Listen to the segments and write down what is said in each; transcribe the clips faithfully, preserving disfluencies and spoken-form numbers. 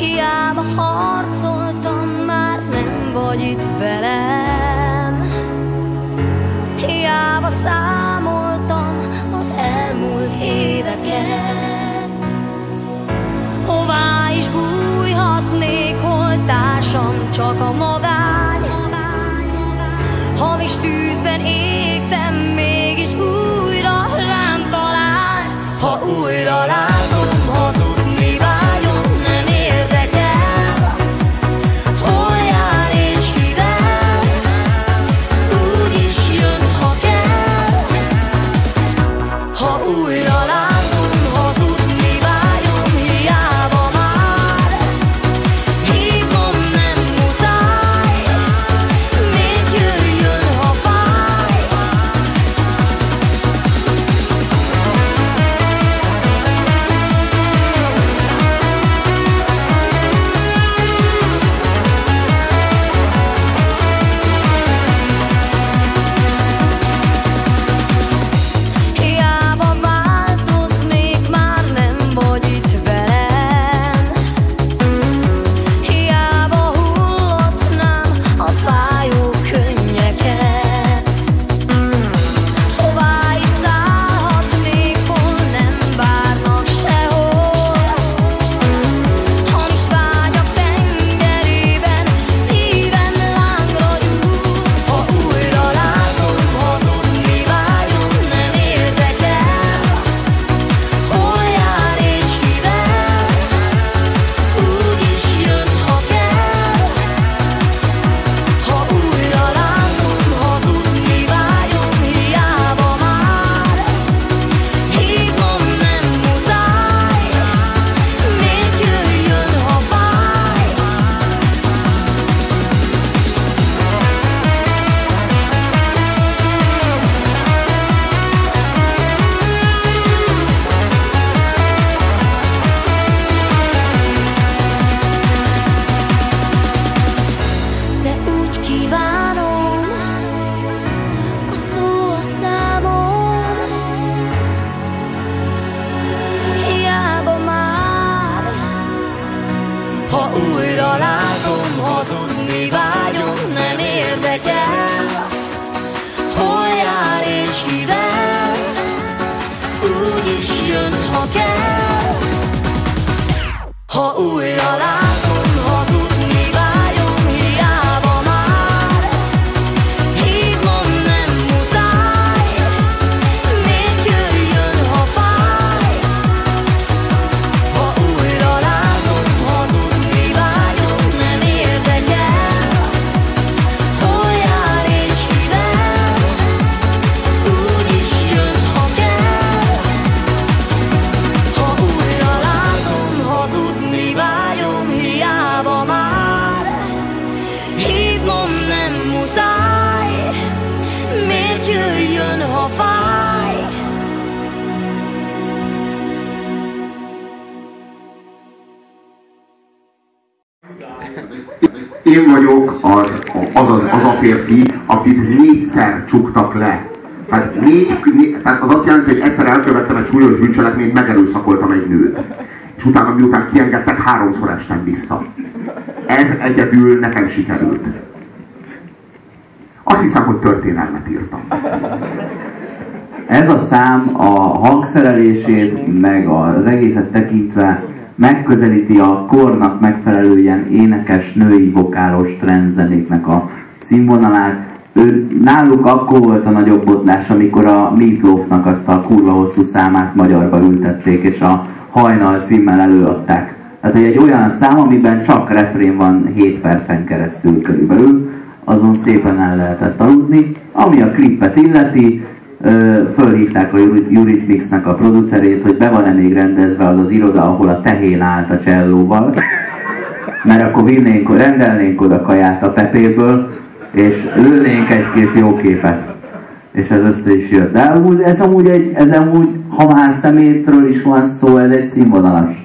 hiába harcoltam, már nem vagy itt velem. Hiába számoltam az elmúlt éveket. Hová is bújhatnék, hol társam csak a magány. Hamis tűzben égtem, mégis újra rám találsz, ha újra látom hazudni. Ha újra látom, hazudni vágyom, nem érdekel, hol jár és kivel, úgyis jön, ha kell. Ha újra látom, hazudni vágyom, hiába már, hívnom nem muszáj, még jöjjön, ha fáj. Ha újra látom, hazudni én vagyok az az, az, az a férfi, akit négyszer csuktak le. Tehát, négy, né, tehát az azt jelenti, hogy egyszer elkövettem egy súlyos bűncselekményt, megerőszakoltam egy nőt. És utána, miután kiengedtek, háromszor estem vissza. Ez egyedül nekem sikerült. Azt hiszem, hogy történelmet írtam. Ez a szám a hangszerelését, meg az egészet tekintve megközelíti a kornak megfelelően énekes, női, vokálos trendzenéknek a színvonalát. Ő, náluk akkor volt a nagyobb botlás, amikor a Meatloafnak azt a kurva hosszú számát magyarba ültették, és a Hajnal címmel előadták. Tehát egy olyan szám, amiben csak refrén van hét percen keresztül körülbelül, azon szépen el lehetett aludni. Ami a klipet illeti, fölhívták a Eurythmics-nek a producerét, hogy be van-e még rendezve az az iroda, ahol a tehén állt a csellóval, mert akkor vinnénk, rendelnénk oda kaját a Pepéből, és lőnénk egy-két jó képet. És ez össze is jött. De amúgy, ez, amúgy egy, ez amúgy, ha már szemétről is van szó, ez egy színvonalas,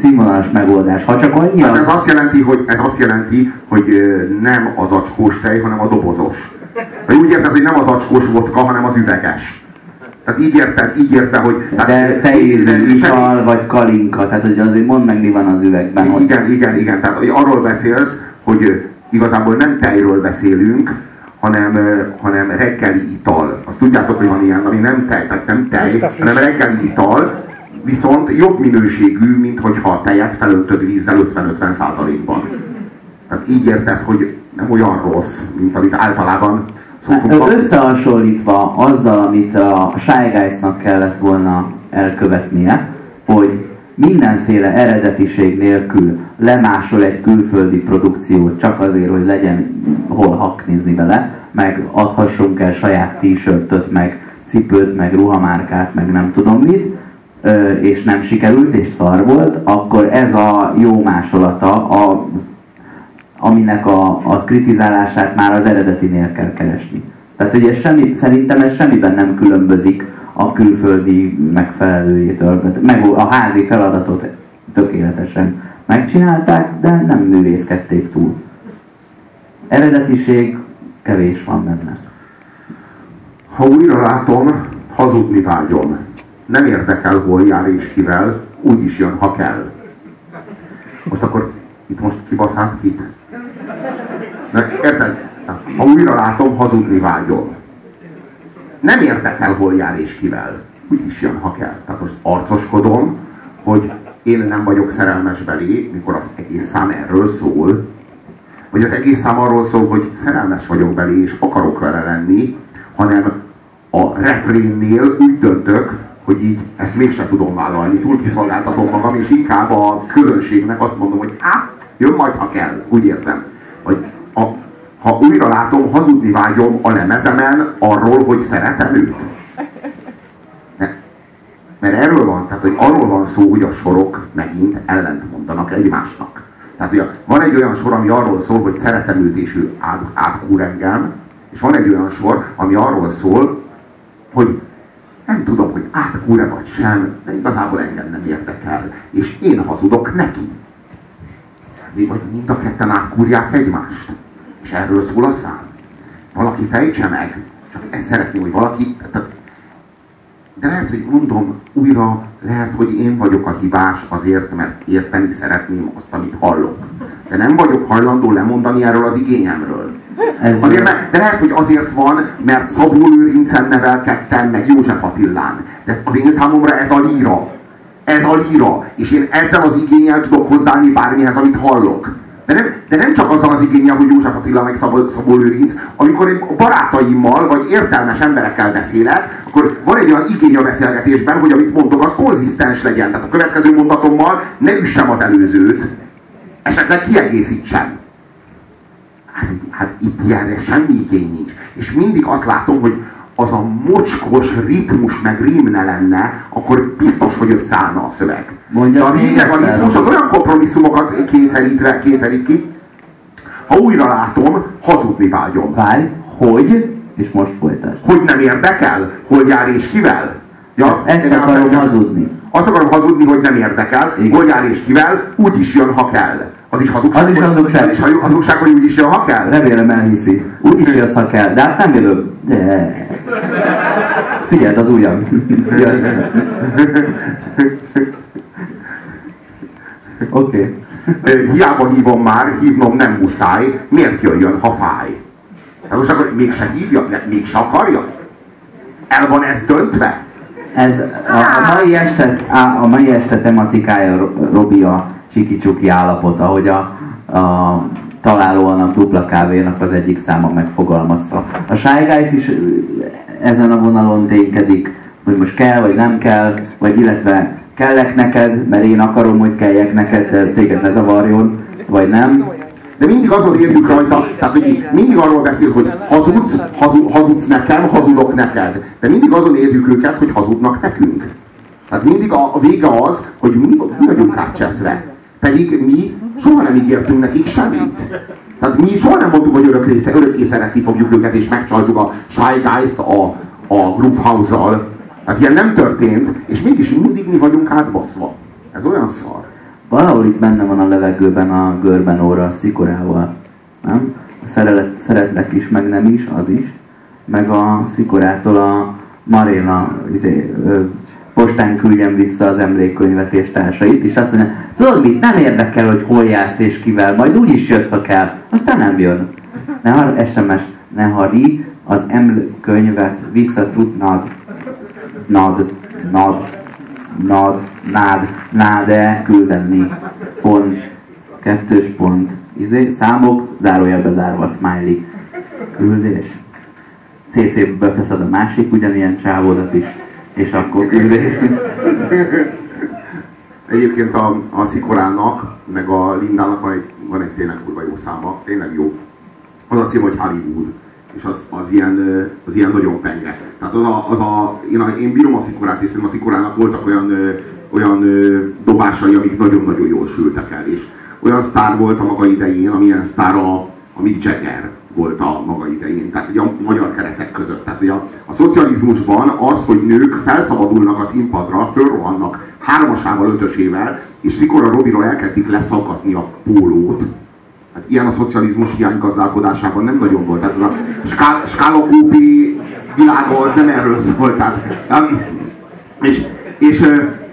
színvonalas megoldás. Ha csak annyi az... Ez azt jelenti, hogy, ez azt jelenti, hogy nem az acskós tej, hanem a dobozos. Úgy érted, hogy nem az acskós vodka, hanem az üveges. Tehát így érte, így érte, hogy... De tehézű, isal vagy kalinka, tehát hogy azért mondd meg, mi van az üvegben. Igen, igen, igen, igen, tehát hogy arról beszélsz, hogy igazából nem tejről beszélünk, hanem, hanem reggeli ital. Azt tudjátok, hogy van ilyen, ami nem tej, tehát nem tej, hanem reggeli ital, viszont jobb minőségű, mint hogyha a tejet felöltöd vízzel ötven-ötven százalékban. Tehát így érted, hogy nem olyan rossz, mint amit általában szóval összehasonlítva azzal, amit a Shy Guys-nak kellett volna elkövetnie, hogy mindenféle eredetiség nélkül lemásol egy külföldi produkciót csak azért, hogy legyen hol haknizni vele, meg adhassunk el saját t-shirtöt, meg cipőt, meg ruhamárkát, meg nem tudom mit, és nem sikerült, és szar volt, akkor ez a jó másolata, a, aminek a, a kritizálását már az eredetinél kell keresni. Tehát ugye semmi, szerintem ez semmiben nem különbözik a külföldi megfelelőjétől. Meg a házi feladatot tökéletesen megcsinálták, de nem művészkedték túl. Eredetiség kevés van benne. Ha újra látom, hazudni vágyom. Nem érdekel, hol jár és kivel, úgy is jön, ha kell. Most akkor itt most kibaszám kit? Érted? Ha újra látom, hazudni vágyom. Nem érdekel, hol jár és kivel. Úgy is jön, ha kell. Tehát most arcoskodom, hogy én nem vagyok szerelmes belé, mikor az egész szám erről szól. Vagy az egész szám arról szól, hogy szerelmes vagyok belé, és akarok vele lenni, hanem a refrénnél úgy döntök, hogy így ezt mégsem tudom vállalni, túl kiszolgáltatom magam, és inkább a közönségnek azt mondom, hogy á, jön majd, ha kell, úgy érzem. Vagy a, ha újra látom, hazudni vágyom a lemezemen arról, hogy szeretem őt. Mert, mert erről van, tehát hogy arról van szó, hogy a sorok megint ellent mondanak egymásnak. Tehát ugye, van egy olyan sor, ami arról szól, hogy szeretem őt, és ő át, átkúr engem, és van egy olyan sor, ami arról szól, hogy nem tudom, hogy átkúr-e vagy sem, de igazából engem nem érdekel. És én hazudok neki. Vagy mind a ketten átkúrják egymást. És erről szól a szám. Valaki fejtse meg. Csak ezt szeretném, hogy valaki... De lehet, hogy mondom újra, lehet, hogy én vagyok a hibás azért, mert érteni szeretném azt, amit hallok. De nem vagyok hajlandó lemondani erről az igényemről. Azért, de lehet, hogy azért van, mert Szabó Lőrincen nevelkedtem, meg József Attilán. De az én számomra ez a líra. Ez a líra. És én ezzel az igénnyel tudok hozzáállni bármihez, amit hallok. De nem, de nem csak azzal az igénnyel, hogy József Attila meg Szabó, Szabó Lőrinc, amikor én barátaimmal, vagy értelmes emberekkel beszélek, akkor van egy olyan igény a beszélgetésben, hogy amit mondok, az konzisztens legyen. Tehát a következő mondatommal ne üssem az előzőt. Esetleg kiegészítsem. Hát, hát itt ilyenre semmi igény nincs. És mindig azt látom, hogy az a mocskos ritmus meg rímne lenne, akkor biztos, hogy összeállna a szöveg. Mondja, de még a ritmus az olyan kompromisszumokat kényszerítve, kényszerít ki. Ha újra látom, hazudni vágyom. Várj, hogy? És most folytasd. Hogy nem érdekel? Hol jár és kivel? Ja, ezt akarom hazudni. Azt akarom hazudni, hogy nem érdekel. Igen. Hol jár és kivel? Úgy is jön, ha kell. Az is hazugság, az is hazugság. Hogy, az is hazugság, hogy úgy is jön, ha kell? Remélem elhiszi. Úgy is jössz, ha kell. De hát nem jövök. De... Figyeld az ujjam. Jössz. Oké. Okay. Hiába hívom már, hívnom nem muszáj. Miért jöjjön, ha fáj? Hát most akkor mégse hívja, mégse akarja? El van ez döntve? Ez a, a, mai este, a mai este tematikája, Robi, a csiki-csuki állapot, ahogy a, a Találóan a dupla kávénak az egyik száma megfogalmazta. A Shy Guys is ezen a vonalon ténykedik, hogy most kell, vagy nem kell, vagy illetve kellek neked, mert én akarom, hogy kelljek neked, de ez téged ne zavarjon, vagy nem. De mindig azon érjük rajta, tehát hogy mindig arról beszél, hogy hazudsz, hazu, hazudsz nekem, hazudok neked. De mindig azon érjük őket, hogy hazudnak nekünk. Tehát mindig a vége az, hogy mi vagyunk rácseszve. Pedig mi soha nem ígértünk nekik semmit. Tehát mi soha nem mondtuk, hogy örökké, örökké szeretni fogjuk őket, és megcsaltuk a Shy Guys-t a, a Grouphouse-al. Tehát ilyen nem történt, és mégis mindig mi vagyunk átbaszva. Ez olyan szar. Valahol itt benne van a levegőben a Görben óra a szikorával, nem? A szerelet, szeretlek is, meg nem is, az is. Meg a szikorától a, Maréna izé, postán küldjem vissza az emlékkönyvet és társait, és azt mondja, tudod mit, nem érdekel, hogy hol jársz és kivel, majd úgyis jössz, ha kell. Aztán nem jön. Ne har, es em es, ne harri, az emlékkönyvet vissza tudnád. Nad, nad, nad, nád, náde küldeni. Pont, kettős pont. Izé, számok, zárója bezárva, smiley. Küldés. cé cé-ből teszed a másik ugyanilyen csávódat is, és akkor küldés. Egyébként a, a Szikorának, meg a Lindának van egy, van egy tényleg kurva jó száma, tényleg jó. Az a cím, hogy Hollywood, és az, az, ilyen, az ilyen nagyon penge. Tehát az a, az a, én, a, én bírom a Szikorát, és szerintem a Szikorának voltak olyan, olyan dobásai, amik nagyon-nagyon jól sültek el, és olyan sztár volt a maga idején, amilyen sztár a, a Mick Jagger volt a maga idején, tehát ugye a magyar keretek között. Tehát ugye a, a szocializmusban az, hogy nők felszabadulnak a színpadra, fölrohannak hármasával, ötösével, és Szikora Robiról elkezdik leszakadni a pólót. Hát ilyen a szocializmus hiánygazdálkodásában nem nagyon volt. Tehát a skál, skálakópi világa az nem erről szólt. Tehát, és, és,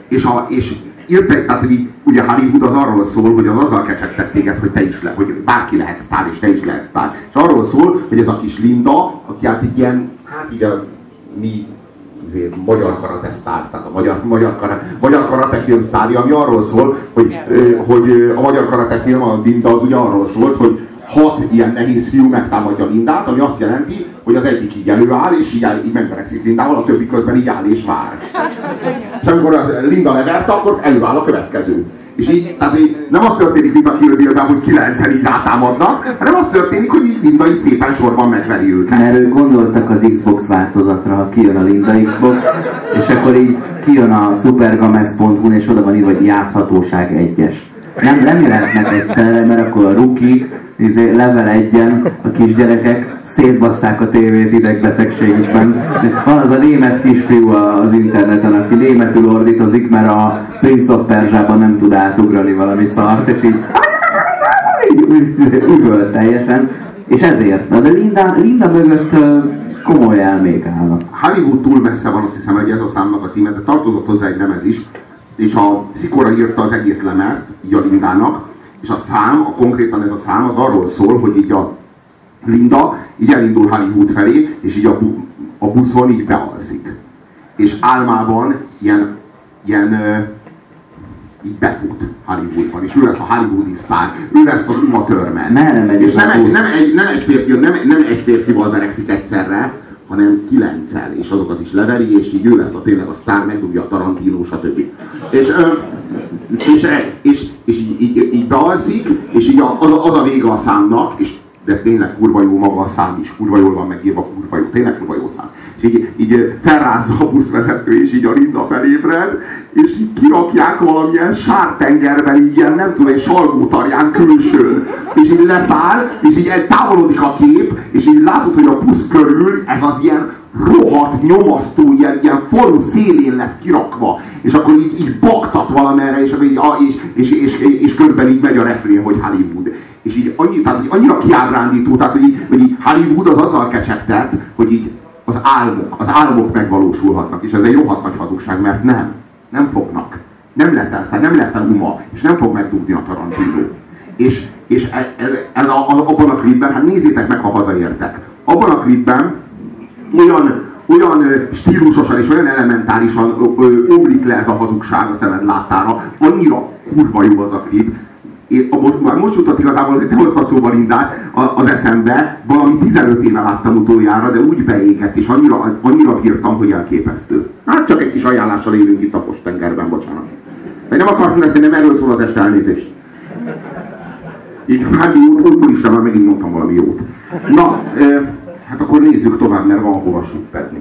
és, a, és jöttek, tehát hogy így, ugye Hollywood az arról szól, hogy az azzal kecsegtek téged, hogy te is le, hogy bárki lehet sztár, és te is lehet sztár. És arról szól, hogy ez a kis Linda, aki hát így ilyen, hát így a mi magyar karate sztár, tehát a magyar, magyar, karate, magyar karate film sztárja, ami arról szól, hogy, hogy a magyar karate film, a Linda az ugye arról szólt, hogy hat ilyen nehéz fiú megtámadja Lindát, ami azt jelenti, hogy az egyik így előáll, és így, így megverekszik Lindával, a többi közben így áll és vár. És amikor Linda leverte, akkor előáll a következő. És így, tehát így nem az történik, mint a Kill Bill-ben, hogy kilencszer így rátámadnak, hanem az történik, hogy Linda így szépen sorban megveri őket. Mert ők gondoltak az Xbox változatra, ha kijön a Linda Xbox, és akkor így kijön a supergames pont hu és oda van így, hogy játszhatóság egyes. Nem, nem jöhetnek egyszerre, mert akkor a rookie izé, level egyen a kisgyerekek szétbasszák a tévét idegbetegségükben. Van az a német kisfiú az interneten, aki németül ordítozik, mert a Prince of Persia-ban nem tud átugrani valami szart, és így üvölt teljesen. És ezért. De Linda, Linda mögött komoly elmék állnak. Hollywood túl messze van, azt hiszem, hogy ez a számnak a címe, de tartozott hozzá egy lemez is. És a Szikora írta az egész lemezt, így a Lindának, és a szám, a konkrétan ez a szám az arról szól, hogy így a Linda így elindul Hollywood felé, és így a, bu a buszon így bealszik. És álmában ilyen, ilyen így befut Hollywoodban, és ő lesz a hollywoodi sztár, ő lesz az Uma Thurman. Nem, nem, és nem egy, nem, egy, nem egy férfi, nem, nem egy férfival verekszik egyszerre, hanem kilenccel, és azokat is leveri, és így ő lesz a tényleg a sztár, megdugja a Tarantino, stb. És, ö, és, és, és így, így, így bealszik, és így az, az a vége a számnak, és de tényleg kurva jó maga a szám is, kurva jól van megírva, kurva jó, tényleg kurva jó szám. És így, így felrázza a buszvezető, és így a Linda felébred, és így kirakják valamilyen sártengerben, így ilyen, nem tudom, egy salgótarján külsőn. És így leszáll, és így távolodik a kép, és így látod, hogy a busz körül ez az ilyen rohadt, nyomasztó, ilyen, ilyen forró szélén lett kirakva. És akkor így, így baktat valamerre, és, így, és, és, és, és közben így megy a refrén, hogy Hollywood. És így, annyi, tehát, így annyira kiábrándító, tehát, hogy, így, hogy így Hollywood az azzal kecsegtet, hogy így az álmok, az álmok megvalósulhatnak. És ez egy rohadt nagy hazugság, mert nem. Nem fognak. Nem leszel, nem leszel Uma, és nem fog megdugni a Tarantino. És, és ez, ez, ez a, a, abban a klipben, hát nézzétek meg, ha hazaértek. Abban a klipben olyan, olyan stílusosan és olyan elementárisan omlik le ez a hazugság a szemed láttára. Annyira kurva jó az a klip. Én, most, most jutott igazából, hogy te hoztad szóba Lindát az eszembe, valami tizenöt éve láttam utoljára, de úgy beégett, és annyira, annyira bírtam, hogy elképesztő. Hát csak egy kis ajánlással élünk itt a Postengerben, bocsánat. De nem akartam, nem erről szól az este, elnézést. Így hát jót, úrból is nem, már megint mondtam valami jót. Na, e, hát akkor nézzük tovább, mert van hova süppedni.